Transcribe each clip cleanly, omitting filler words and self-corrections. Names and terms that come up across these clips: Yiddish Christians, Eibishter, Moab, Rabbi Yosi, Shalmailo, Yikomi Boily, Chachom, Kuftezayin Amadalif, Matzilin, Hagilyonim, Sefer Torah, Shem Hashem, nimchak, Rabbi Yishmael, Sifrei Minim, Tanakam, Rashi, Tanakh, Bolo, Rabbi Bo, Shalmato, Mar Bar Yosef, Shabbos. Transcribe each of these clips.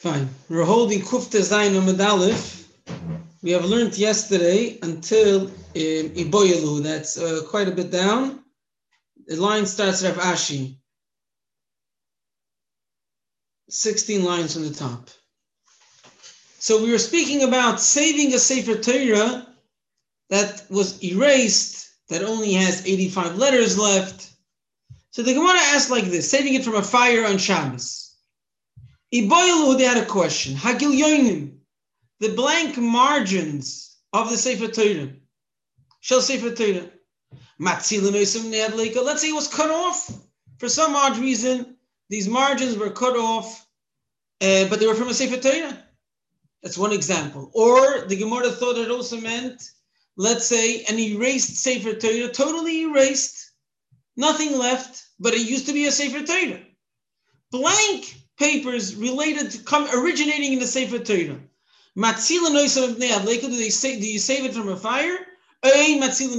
Fine. We're holding Kuftezayin Amadalif. We have learned yesterday until Iboyalu. That's quite a bit down. The line starts Rav Ashi. 16 lines from the top. So we were speaking about saving a Sefer Torah that was erased, that only has 85 letters left. So the Gemara asked like this, saving it from a fire on Shabbos. Iboyalu, they had a question. Hagilyonim, the blank margins of the Sefer Torah. Shel Sefer Torah. Matzilin, let's say it was cut off. For some odd reason, these margins were cut off, but they were from a Sefer Torah. That's one example. Or the Gemara thought it also meant, let's say, an erased Sefer Torah, totally erased, nothing left, but it used to be a Sefer Torah. Blank papers related to originating in the Sefer Torah. Do you save it from a fire? Do you not save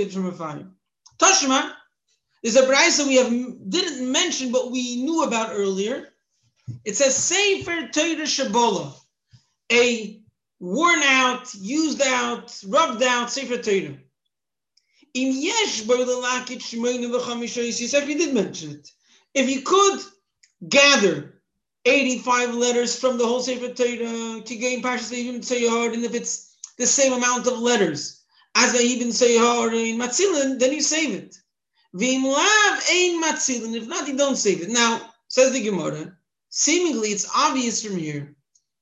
it from a fire? Toshma, there's a Braissa we didn't mention, but we knew about earlier. It says, Sefer Torah Shebola, a worn out, used out, rubbed out Sefer Torah. Im yesh b'lelakit shmeinu v'chamisha yisef, we did mention it. If you could gather 85 letters from the whole Sefer Torah, kigayin parshol Ibn Sayyar, and if it's the same amount of letters as Ibn Sayyar in Matzilin, then you save it. V'im lav ein Matzilin, if not, you don't save it. Now, says the Gemara, seemingly, it's obvious from here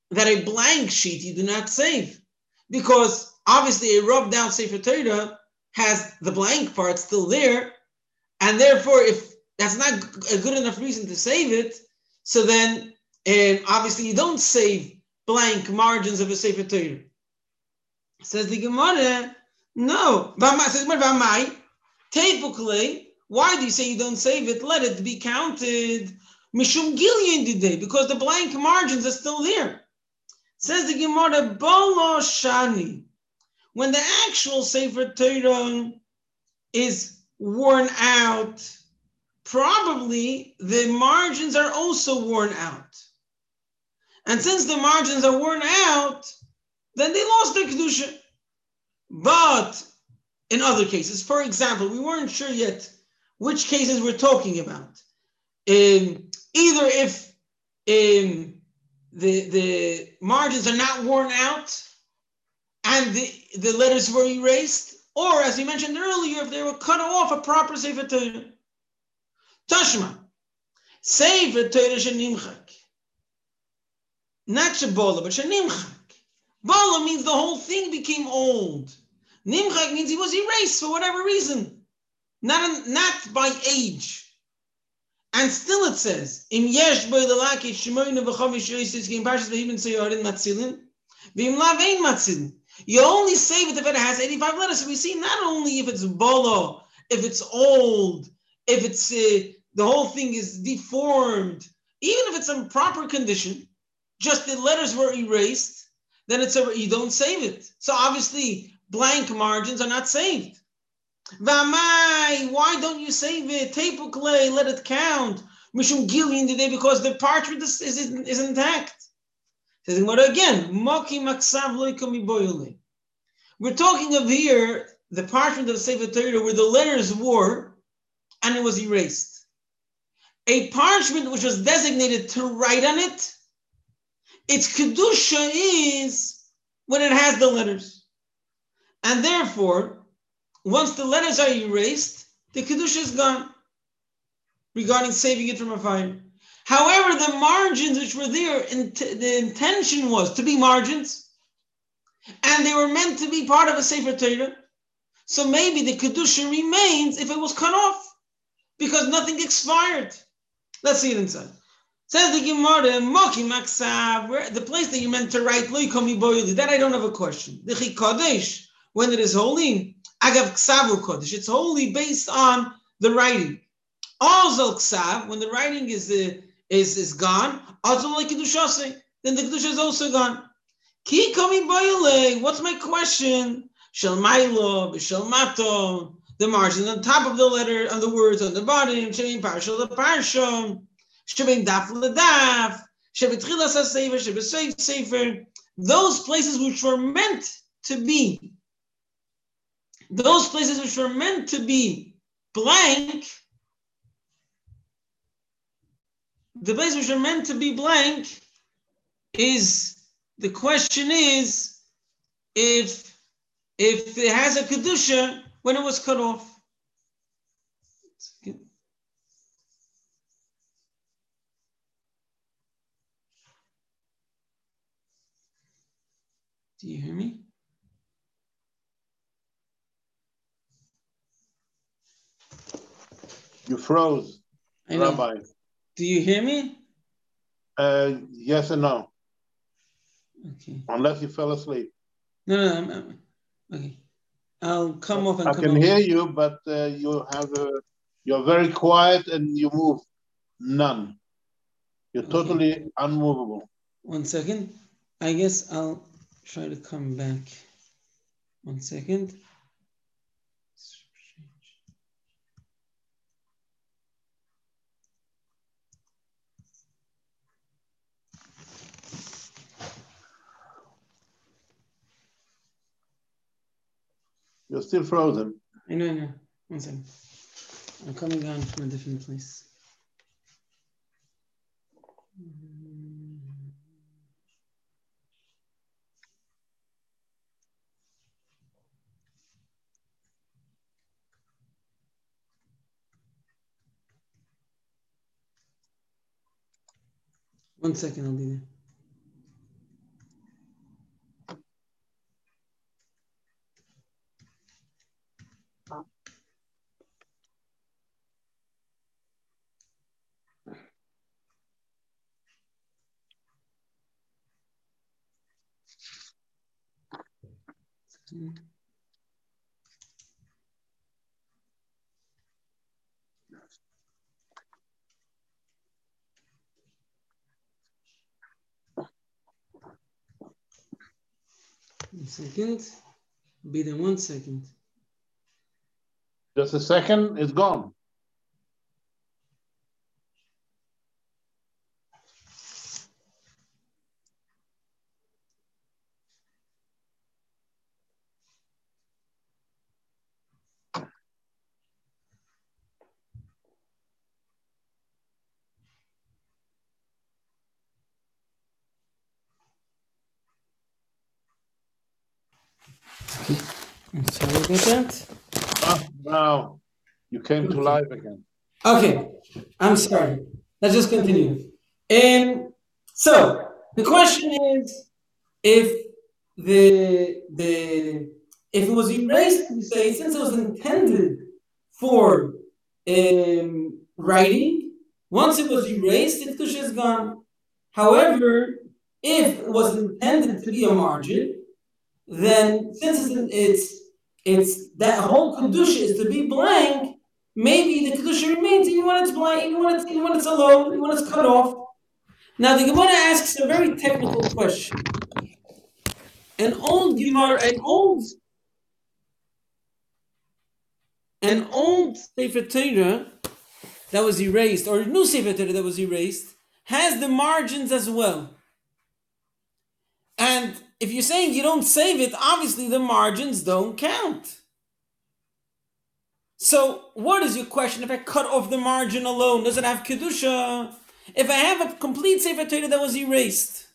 that a blank sheet you do not save, because obviously a rubbed down Sefer Torah has the blank part still there, and therefore, if that's not a good enough reason to save it, so then obviously you don't save blank margins of a Sefer Torah. Says the Gemara, no. Typically, why do you say you don't save it? Let it be counted. Mishum Gilyin today, because the blank margins are still there. Says the Gemara, Bolo Shani. When the actual Sefer Torah is worn out, probably the margins are also worn out. And since the margins are worn out, then they lost their Kedusha. But in other cases, for example, we weren't sure yet which cases we're talking about. Either if the margins are not worn out and the letters were erased, or as we mentioned earlier, if they were cut off a proper Sefer Torah. Toshma, Sefer Torah she nimchak. Not she Bolo, but she nimchak. Bolo means the whole thing became old. Nimchak means he was erased for whatever reason, not by age. And still it says, Im yesh b'lelakit shmeinu v'chamish yoysis gein parshas v'ibn seyarin matzilin, v'im lavein matzilin. You only save it if it has 85 letters. So we see not only if it's bolo, if it's old, if it's the whole thing is deformed, even if it's in proper condition, just the letters were erased, then you don't save it. So obviously, blank margins are not saved. V'amai, why don't you save it? Teipu klei, let it count. Mishum gilyin today, because the parchment is intact. Says again, Moki maksav lo Yikomi Boily. We're talking of here the parchment of Sefer Torah where the letters were, and it was erased. A parchment which was designated to write on it, its kedusha is when it has the letters, and therefore, once the letters are erased, the Kedusha is gone regarding saving it from a fire. However, the margins which were there, the intention was to be margins, and they were meant to be part of a Sefer Torah. So maybe the Kedusha remains if it was cut off, because nothing expired. Let's see it inside. Says the Gemara, Moki Maksav, the place that you meant to write, Lo Yikomi Boily, that I don't have a question. The Chikodesh, when it is holy, Agav Ksavu Kodesh, it's wholly based on the writing. Azal Ksav, when the writing is gone, Azal Kedushase, then the Kedusha is also gone. Ki Komi Boyle, what's my question? Shalmailo, Shalmato, the margin on top of the letter, on the words on the bottom, Shem Parshol, the Parshom, Shem Daf, the Daf, those places which were meant to be, those places which were meant to be blank, the place which are meant to be blank is, the question is, if it has a Kedusha when it was cut off. Do you hear me? You froze, Rabbi. Do you hear me? Yes and no. Okay. Unless you fell asleep. No, I'm okay. I'll come off and I come can on. Hear you, but you have you're very quiet and you move none. You're okay. Totally unmovable. 1 second. I guess I'll try to come back. 1 second. You're still frozen. I know. 1 second. I'm coming down from a different place. One second, I'll be there. One second. Just a second, it's gone. I'm sorry about that. Now you came to life again. Okay, I'm sorry. Let's just continue. So the question is, if it was erased, we say since it was intended for writing, once it was erased, the Kedusha is gone. However, if it was intended to be a margin, then since it's that whole Kedusha is to be blank, maybe the Kedusha remains even when it's blank, even when it's alone, even when it's cut off. Now the Gemara asks a very technical question. An old Sefer Torah that was erased, or a new Sefer Torah that was erased, has the margins as well. And if you're saying you don't save it, obviously the margins don't count. So what is your question? If I cut off the margin alone, does it have Kedusha? If I have a complete Sefer Torah that was erased,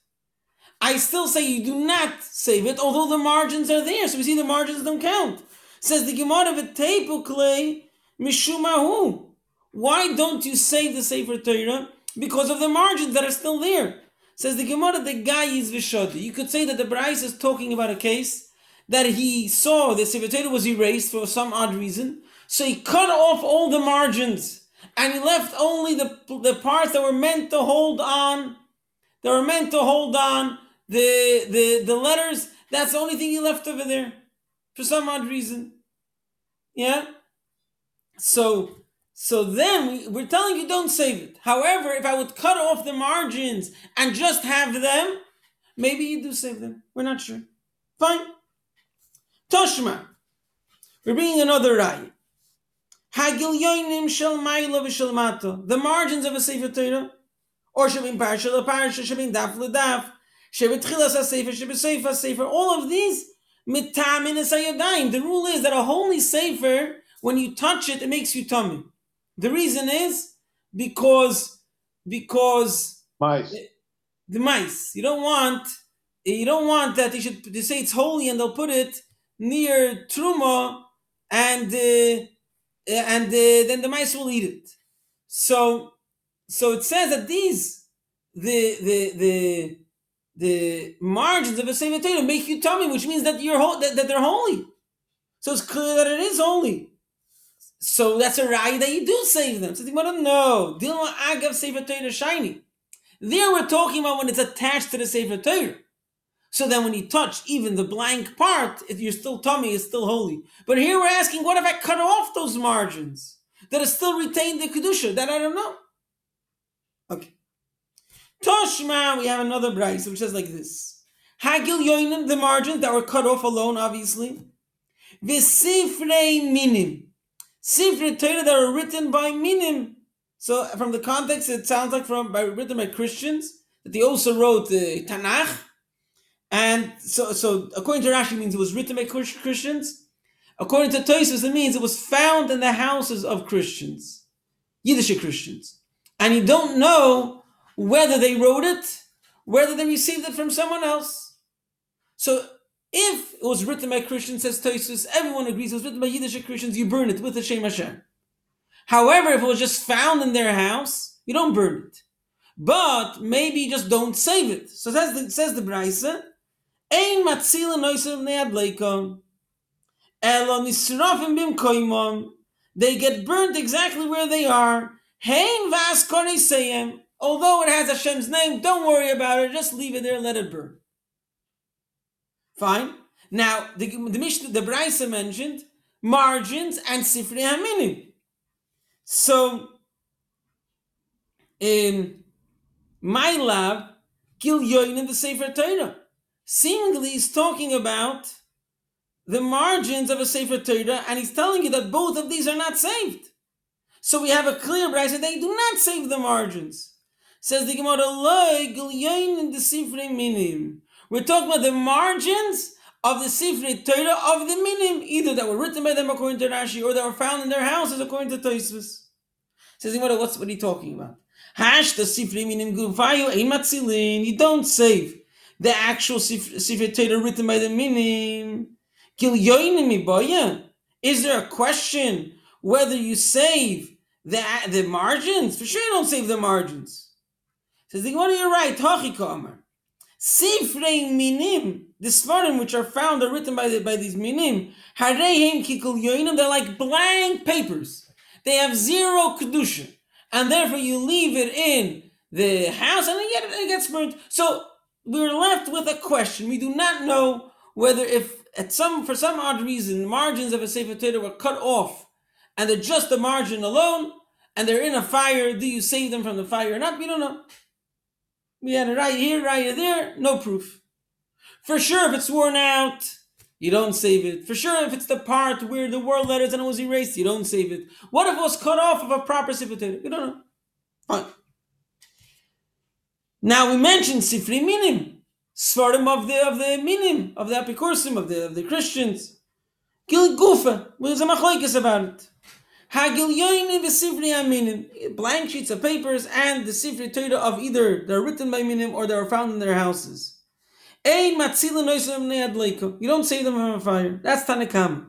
I still say you do not save it, although the margins are there. So we see the margins don't count. Says the Gemara, v'teipu klei mishumahu. Why don't you save the Sefer Torah? Because of the margins that are still there. Says the Gemara, the guy is vishodi. You could say that the Braissa is talking about a case that he saw the Sefer Torah was erased for some odd reason, so he cut off all the margins and he left only the parts that were meant to hold on. The letters. That's the only thing he left over there for some odd reason. Yeah. So then we're telling you don't save it. However, if I would cut off the margins and just have them, maybe you do save them. We're not sure. Fine. Toshma. We're bringing another raya. Hagilyonim shel ma'ila v'shel mato. The margins of a Sefer Torah Or should mean parshol to parshol, should mean daf l'daf, should be tchilas ha-sefer, should be sefer ha-sefer. All of these mitam in esayodayim. The rule is that a holy sefer, when you touch it, it makes you tummy. The reason is because mice. The mice. You don't want that they say it's holy and they'll put it near truma and then the mice will eat it. So it says that these the margins of a sefer Torah make you tummy, which means that that they're holy. So it's clear that it is holy. So that's a raya that you do save them. So the Gemara, no, Dilma Agav Sefer Torah shiny. There we're talking about when it's attached to the Sefer Torah. So then when you touch even the blank part, you're still tummy, is still holy. But here we're asking, what if I cut off those margins that are still retained the Kedusha? That I don't know. Okay. Toshma, we have another Braissa which says like this. Hagilyonim, the margins that were cut off alone, obviously. The Sifrei Minim. Sifrei Torah that are written by minim. So from the context, it sounds like written by Christians, that they also wrote the Tanakh. And so according to Rashi, it means it was written by Christians. According to Tosfos, it means it was found in the houses of Christians, Yiddish Christians. And you don't know whether they wrote it, whether they received it from someone else. So if it was written by Christians, says Tosfos, everyone agrees it was written by Yiddish Christians, you burn it with the Shem Hashem. However, if it was just found in their house, you don't burn it. But maybe you just don't save it. So says the Braissa, Ein Matzilin noisim ne'adleikom, Elo nisrafim bimkoimom, they get burnt exactly where they are, Hein vas korniseyem, although it has Hashem's name, don't worry about it, just leave it there and let it burn. Fine. Now, the Braissa mentioned margins and Sifrei HaMinim. So, in my lab, Gilyoin in the Sefer Torah, seemingly he's talking about the margins of a Sefer Torah, and he's telling you that both of these are not saved. So we have a clear Braissa, they do not save the margins. Says the Gemara, Loi Gilyoin in the Sifrei Minim. We're talking about the margins of the Sifrei Torah of the minim, either that were written by them according to Rashi or that were found in their houses according to Tosfos. Says, what are you talking about? Hash the Sifrei Minim guvayu ein matzilin. You don't save the actual Sifrei Torah written by the minim. Gilyonim iboyalu. Is there a question whether you save the margins? For sure, you don't save the margins. Says, what are you right? Hachiko amar. Sifrei Minim, the Svarim which are found are written by these Minim, Harehem Kikul Yoinim, they're like blank papers. They have zero Kedusha. And therefore you leave it in the house and it gets burnt. So we're left with a question. We do not know whether if for some odd reason, the margins of a Sefer Torah were cut off and they're just the margin alone and they're in a fire. Do you save them from the fire or not? We don't know. We had it right here, right there, no proof. For sure, if it's worn out, you don't save it. For sure, if it's the part where the word letters and it was erased, you don't save it. What if it was cut off of a proper Sefer Torah? You don't know. Fine. Now we mentioned Sifrei Minim, Svarim of the Minim, of the Apikorsim, of the Christians. Gil Gufa, there's a machlokes about it. Hagilyonim v'Sifrei HaMinim, blank sheets of papers and the Sifrei Torah of either they're written by minim or they're found in their houses. Ein matzilin noisim ne'adleiko. You don't save them from a fire. That's Tanakam.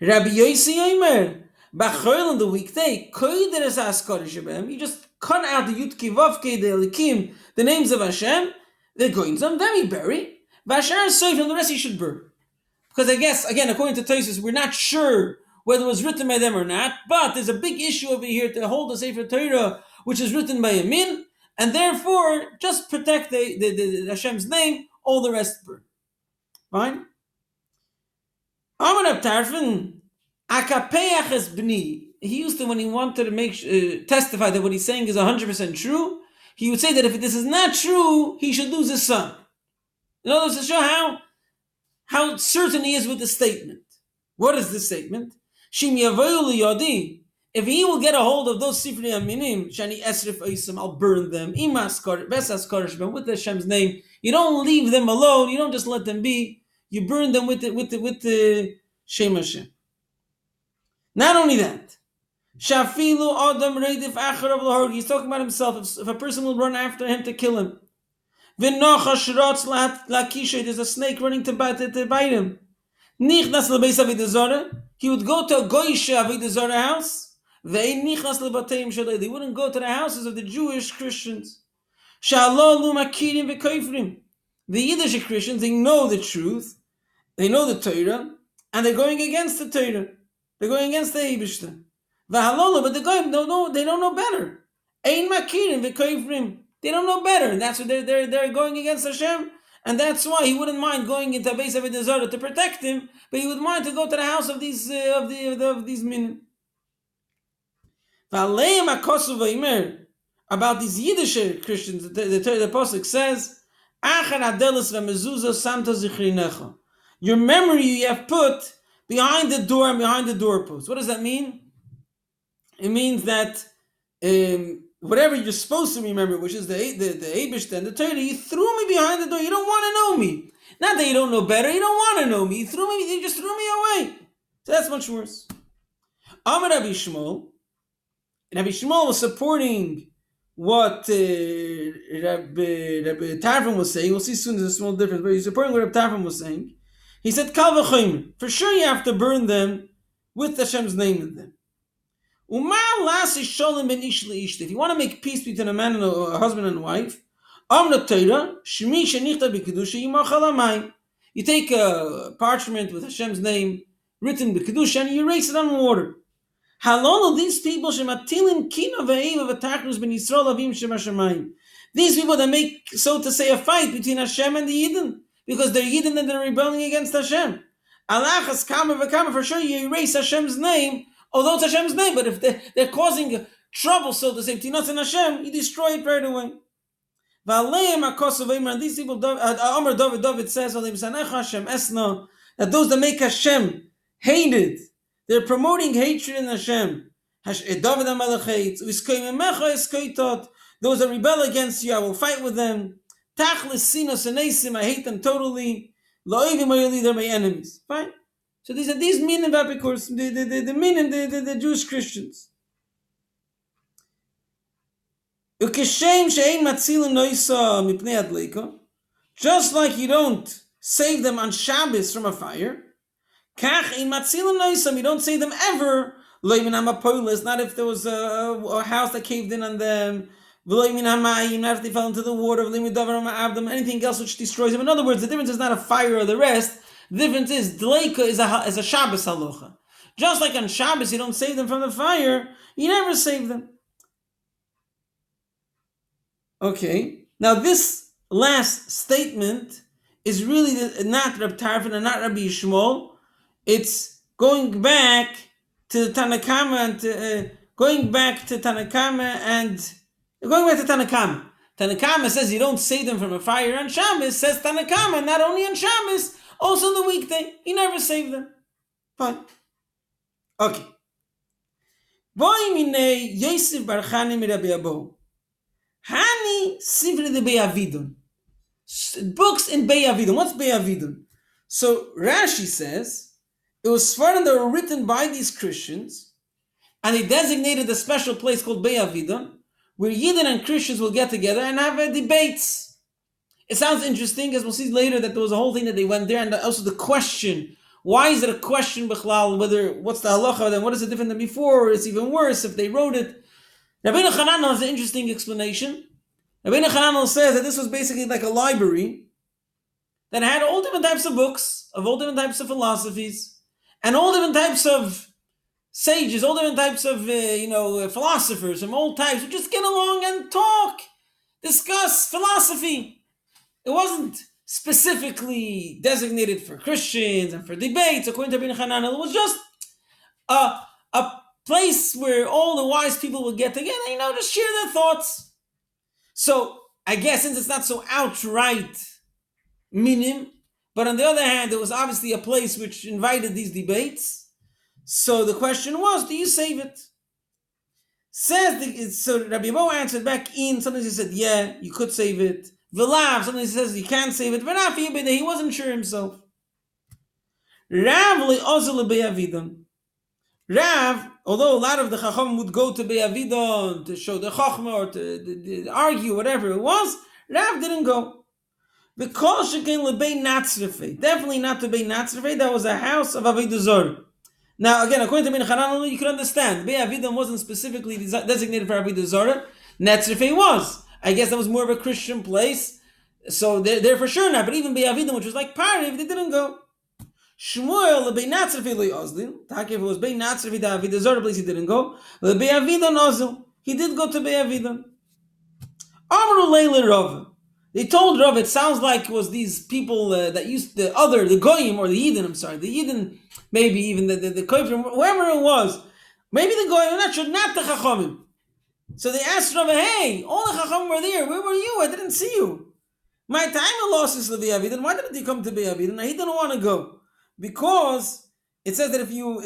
Rabbi Yosi Yomer, b'chol on the weekday, koideres ha'askar shebem. You just cut out the yud kivavke, the elikim, the names of Hashem. They're going to them you bury. V'ashar soif, and the rest you should burn. Because I guess again, according to Tosfos, we're not sure whether it was written by them or not, but there's a big issue over here to hold the Sefer Torah, which is written by a min, and therefore just protect the Hashem's name, all the rest burn. Fine? Reb Tarfon, akapeach es bni. He used to, when he wanted to testify that what he's saying is 100% true, he would say that if this is not true, he should lose his son. In other words, to show how certain he is with the statement. What is this statement? Shim yavayu liyadi, If he will get a hold of those Sifrei Minim, Shani Esrif Eisim, I'll burn them. Imas Besas Karishman, with Hashem's name. You don't leave them alone. You don't just let them be. You burn them with the Shem Hashem. Not only that, Shafilu Adam Reidif Acharav Lahorg. He's talking about himself. If a person will run after him to kill him, there's a snake running to bite him. He would go to a goyisha avidazara house. They wouldn't go to the houses of the Jewish Christians. The Yiddish Christians, they know the truth, they know the Torah, and they're going against the Torah. They're going against the Eibishter. But the goyim they don't know better. They don't know better. And that's what they're going against Hashem. And that's why he wouldn't mind going into a base of Avodah Zarah to protect him, but he would mind to go to the house of these minim. About these Yiddish Christians, the Pasuk says, your memory you have put behind the door and behind the doorpost. What does that mean? It means that whatever you're supposed to remember, which is the Eibishter and the Torah, you threw me behind the door. You don't want to know me. Not that you don't know better. You don't want to know me. You just threw me away. So that's much worse. Amar Rabbi Shmuel, and Rabbi Shmuel was supporting what Rabbi Tafim was saying. We'll see soon. There's a small difference, but he's supporting what Rabbi Tafim was saying. He said, "Kal v'chomer, for sure you have to burn them with Hashem's name in them." If you want to make peace between a man and a husband and wife, you take a parchment with Hashem's name written with Kedusha and you erase it on water. These people that make, so to say, a fight between Hashem and the Yidden, because they're Yidden and they're rebelling against Hashem. For sure you erase Hashem's name. Although it's Hashem's name, but if they're causing trouble, so to say, between us and Hashem, you destroy it right away. And these people, Amar David says, that those that make Hashem hated, they're promoting hatred in Hashem. Those that rebel against you, I will fight with them. I hate them totally. They're my enemies. Fine. So these are these minim v'apikursim, the minim, the Jewish Christians. Just like you don't save them on Shabbos from a fire, you don't save them ever. Not if there was a house that caved in on them. Not if they fell into the water. Anything else which destroys them. In other words, the difference is not a fire or the rest. The difference is, Dleika is a Shabbos halacha. Just like on Shabbos, you don't save them from the fire, you never save them. Okay, now this last statement is really not Reb Tarfon and not Rabbi Yishmael. It's going back to Tanakam and going back to Tanakam. Tanakam says you don't save them from a fire on Shabbos. Says Tanakam, and not only on Shabbos. Also on the weekday, he never saved them. Fine. Okay. Books in Beyavidun. What's Beyavidun? So Rashi says, it was Svarim that were written by these Christians, and they designated a special place called Beyavidun, where Yidden and Christians will get together and have debates. It sounds interesting, as we'll see later, that there was a whole thing that they went there, and also the question, why is it a question, Bechlal, whether, what's the halacha, then what is it different than before, or it's even worse if they wrote it. Rabbeinu Hanana has an interesting explanation. Rabbeinu Hanana says that this was basically like a library that had all different types of books, of all different types of philosophies, and all different types of sages, all different types of, philosophers from all types, who just get along and talk, discuss philosophy. It wasn't specifically designated for Christians and for debates, according to Rabbeinu Hanana. It was just a place where all the wise people would get together, just share their thoughts. So, I guess, since it's not so outright minim, but on the other hand, it was obviously a place which invited these debates. So the question was, do you save it? So Rabbi Bo answered back in. Sometimes he said, yeah, you could save it. V'lav, sometimes he says you can't save it. V'nafi, but he wasn't sure himself. Rav le'ozul Beyavidun. Rav, although a lot of the Chachom would go to Beyavidun to show the Chachma or to argue, whatever it was, Rav didn't go. Because she came lebei natzrefei. Definitely not to be natzrefei. That was a house of Aviduzor. Now, again, according to Ibn Sayyar, you can understand. Beyavidun wasn't specifically designated for Aviduzor. Natzrefei was. I guess that was more of a Christian place. So they're for sure not. But even Beyavidun, which was like Pariv, they didn't go. Shmuel lebei natzrefei lo'ozdin. Taki, if it was bei natzrefei, the Aviduzor place, he didn't go. Beyavidun ozil. He did go to Beyavidun. Amru leile Rav. They told Rav, it sounds like it was these people that used the Goyim, or the Yidden, the Yidden, maybe even the Koyfim, whoever it was, maybe the Goyim, not the Chachomim. So they asked Rav, hey, all the Chachomim were there, where were you? I didn't see you. My time lost is to Beyavidun. Why didn't he come to Beyavidun? Now, he didn't want to go. Because it says that if you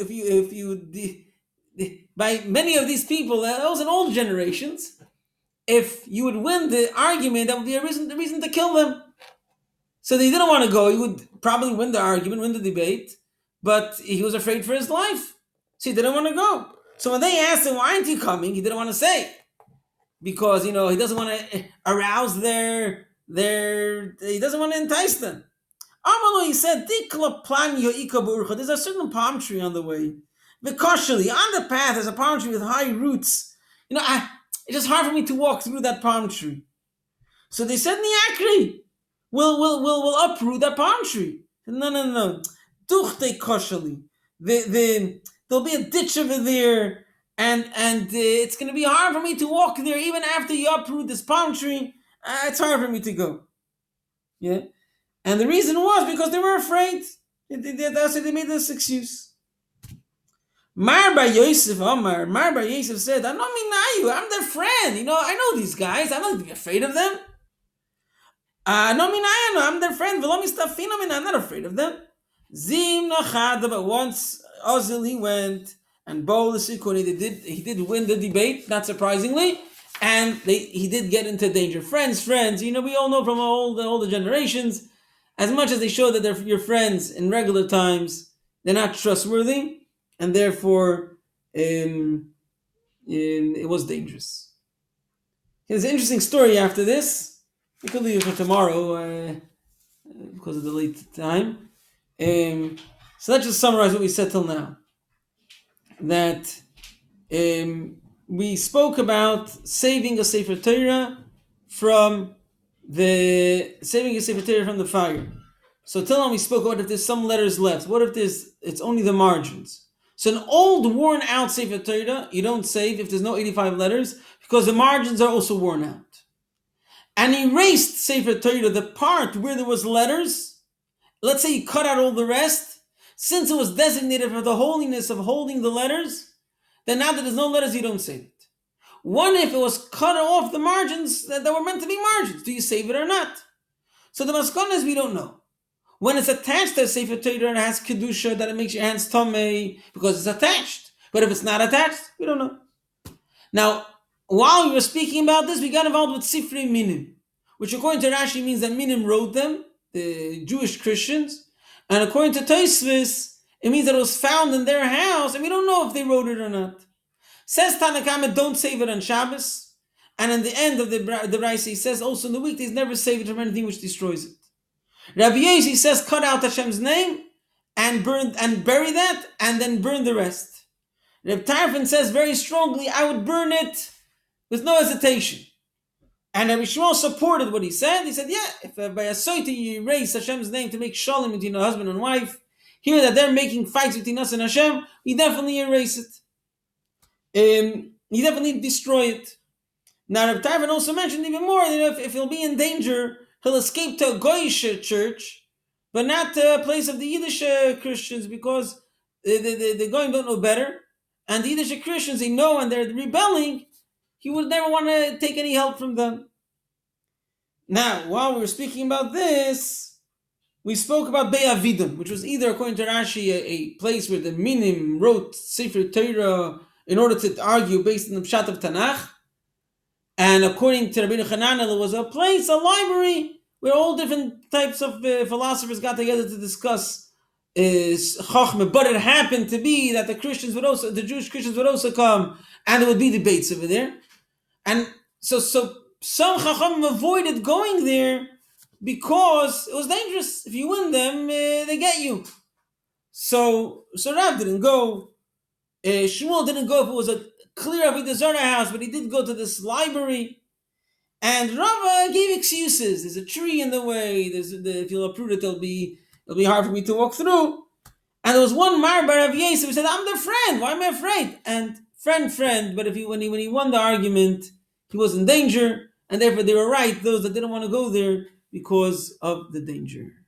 by many of these people, that was in old generations, if you would win the argument, that would be a reason to kill them. So they didn't want to go. He would probably win the argument, win the debate, but he was afraid for his life. So he didn't want to go. So when they asked him, why aren't you coming? He didn't want to say. Because, he doesn't want to arouse he doesn't want to entice them. Amalo, he said, there's a certain palm tree on the way. V'kosheli, on the path, there's a palm tree with high roots. It's just hard for me to walk through that palm tree. So they said, Niakri, we'll uproot that palm tree. No. Duchte koshali. There'll be a ditch over there, and it's going to be hard for me to walk there even after you uproot this palm tree. It's hard for me to go. Yeah? And the reason was because they were afraid. That's why they made this excuse. Mar Bar Yosef said, I don't mean I'm their friend. I know these guys. I'm not afraid of them. I'm their friend. I'm not afraid of them. Zim Nachad, but once Ozil went, and Bolo he did win the debate, not surprisingly, and he did get into danger. Friends, we all know from all the generations, as much as they show that they're your friends in regular times, they're not trustworthy. And therefore, it was dangerous. There's an interesting story after this. We could leave it for tomorrow because of the late time. So let's just summarize what we said till now. That we spoke about saving a Sefer Torah from the fire. So till now we spoke about if there's some letters left. What if it's only the margins? So an old, worn-out Sefer Torah, you don't save if there's no 85 letters, because the margins are also worn out. An erased Sefer Torah, the part where there was letters, let's say you cut out all the rest, since it was designated for the holiness of holding the letters, then now that there's no letters, you don't save it. What if it was cut off the margins that were meant to be margins? Do you save it or not? So the maskana is we don't know. When it's attached to a Sefer Torah and has Kedusha, that it makes your hands Tomei, because it's attached. But if it's not attached, we don't know. Now, while we were speaking about this, we got involved with Sifrei Minim, which according to Rashi means that Minim wrote them, the Jewish Christians. And according to Tosfos, it means that it was found in their house, and we don't know if they wrote it or not. Says Tanakam, don't save it on Shabbos. And in the end of the Braissa, he says also in the weekdays, never save it from anything which destroys it. Rabbi Yosi says, cut out Hashem's name and burn and bury that, and then burn the rest. Reb Tarfon says very strongly, I would burn it with no hesitation. And Rabbi Shmuel supported what he said. He said, yeah, if by a soita you erase Hashem's name to make shalom between a husband and wife, here that they're making fights between us and Hashem, you definitely erase it. You definitely destroy it. Now, Reb Tarfon also mentioned even more, if he'll be in danger, he'll escape to a Goyish church, but not to a place of the Yiddish Christians, because the Goyim don't know better. And the Yiddish Christians, they know and they're rebelling. He would never want to take any help from them. Now, while we were speaking about this, we spoke about Beyavidun, which was either, according to Rashi, a place where the Minim wrote Sefer Torah in order to argue based on the Pshat of Tanakh. And according to Rabbeinu Hanana, there was a place, a library, where all different types of philosophers got together to discuss Chachma. But it happened to be that the Jewish Christians would also come, and there would be debates over there. And so some Chacham avoided going there because it was dangerous. If you win them, they get you. So Rav didn't go. Shmuel didn't go if it was a clear Avodah Zarah house, but he did go to this library. And Rav gave excuses. There's a tree in the way. If you'll uproot it, it'll be hard for me to walk through. And there was one Marbar of Yisrael who said, "I'm the friend. Why am I afraid?" And friend. But if when he won the argument, he was in danger, and therefore they were right. Those that didn't want to go there because of the danger.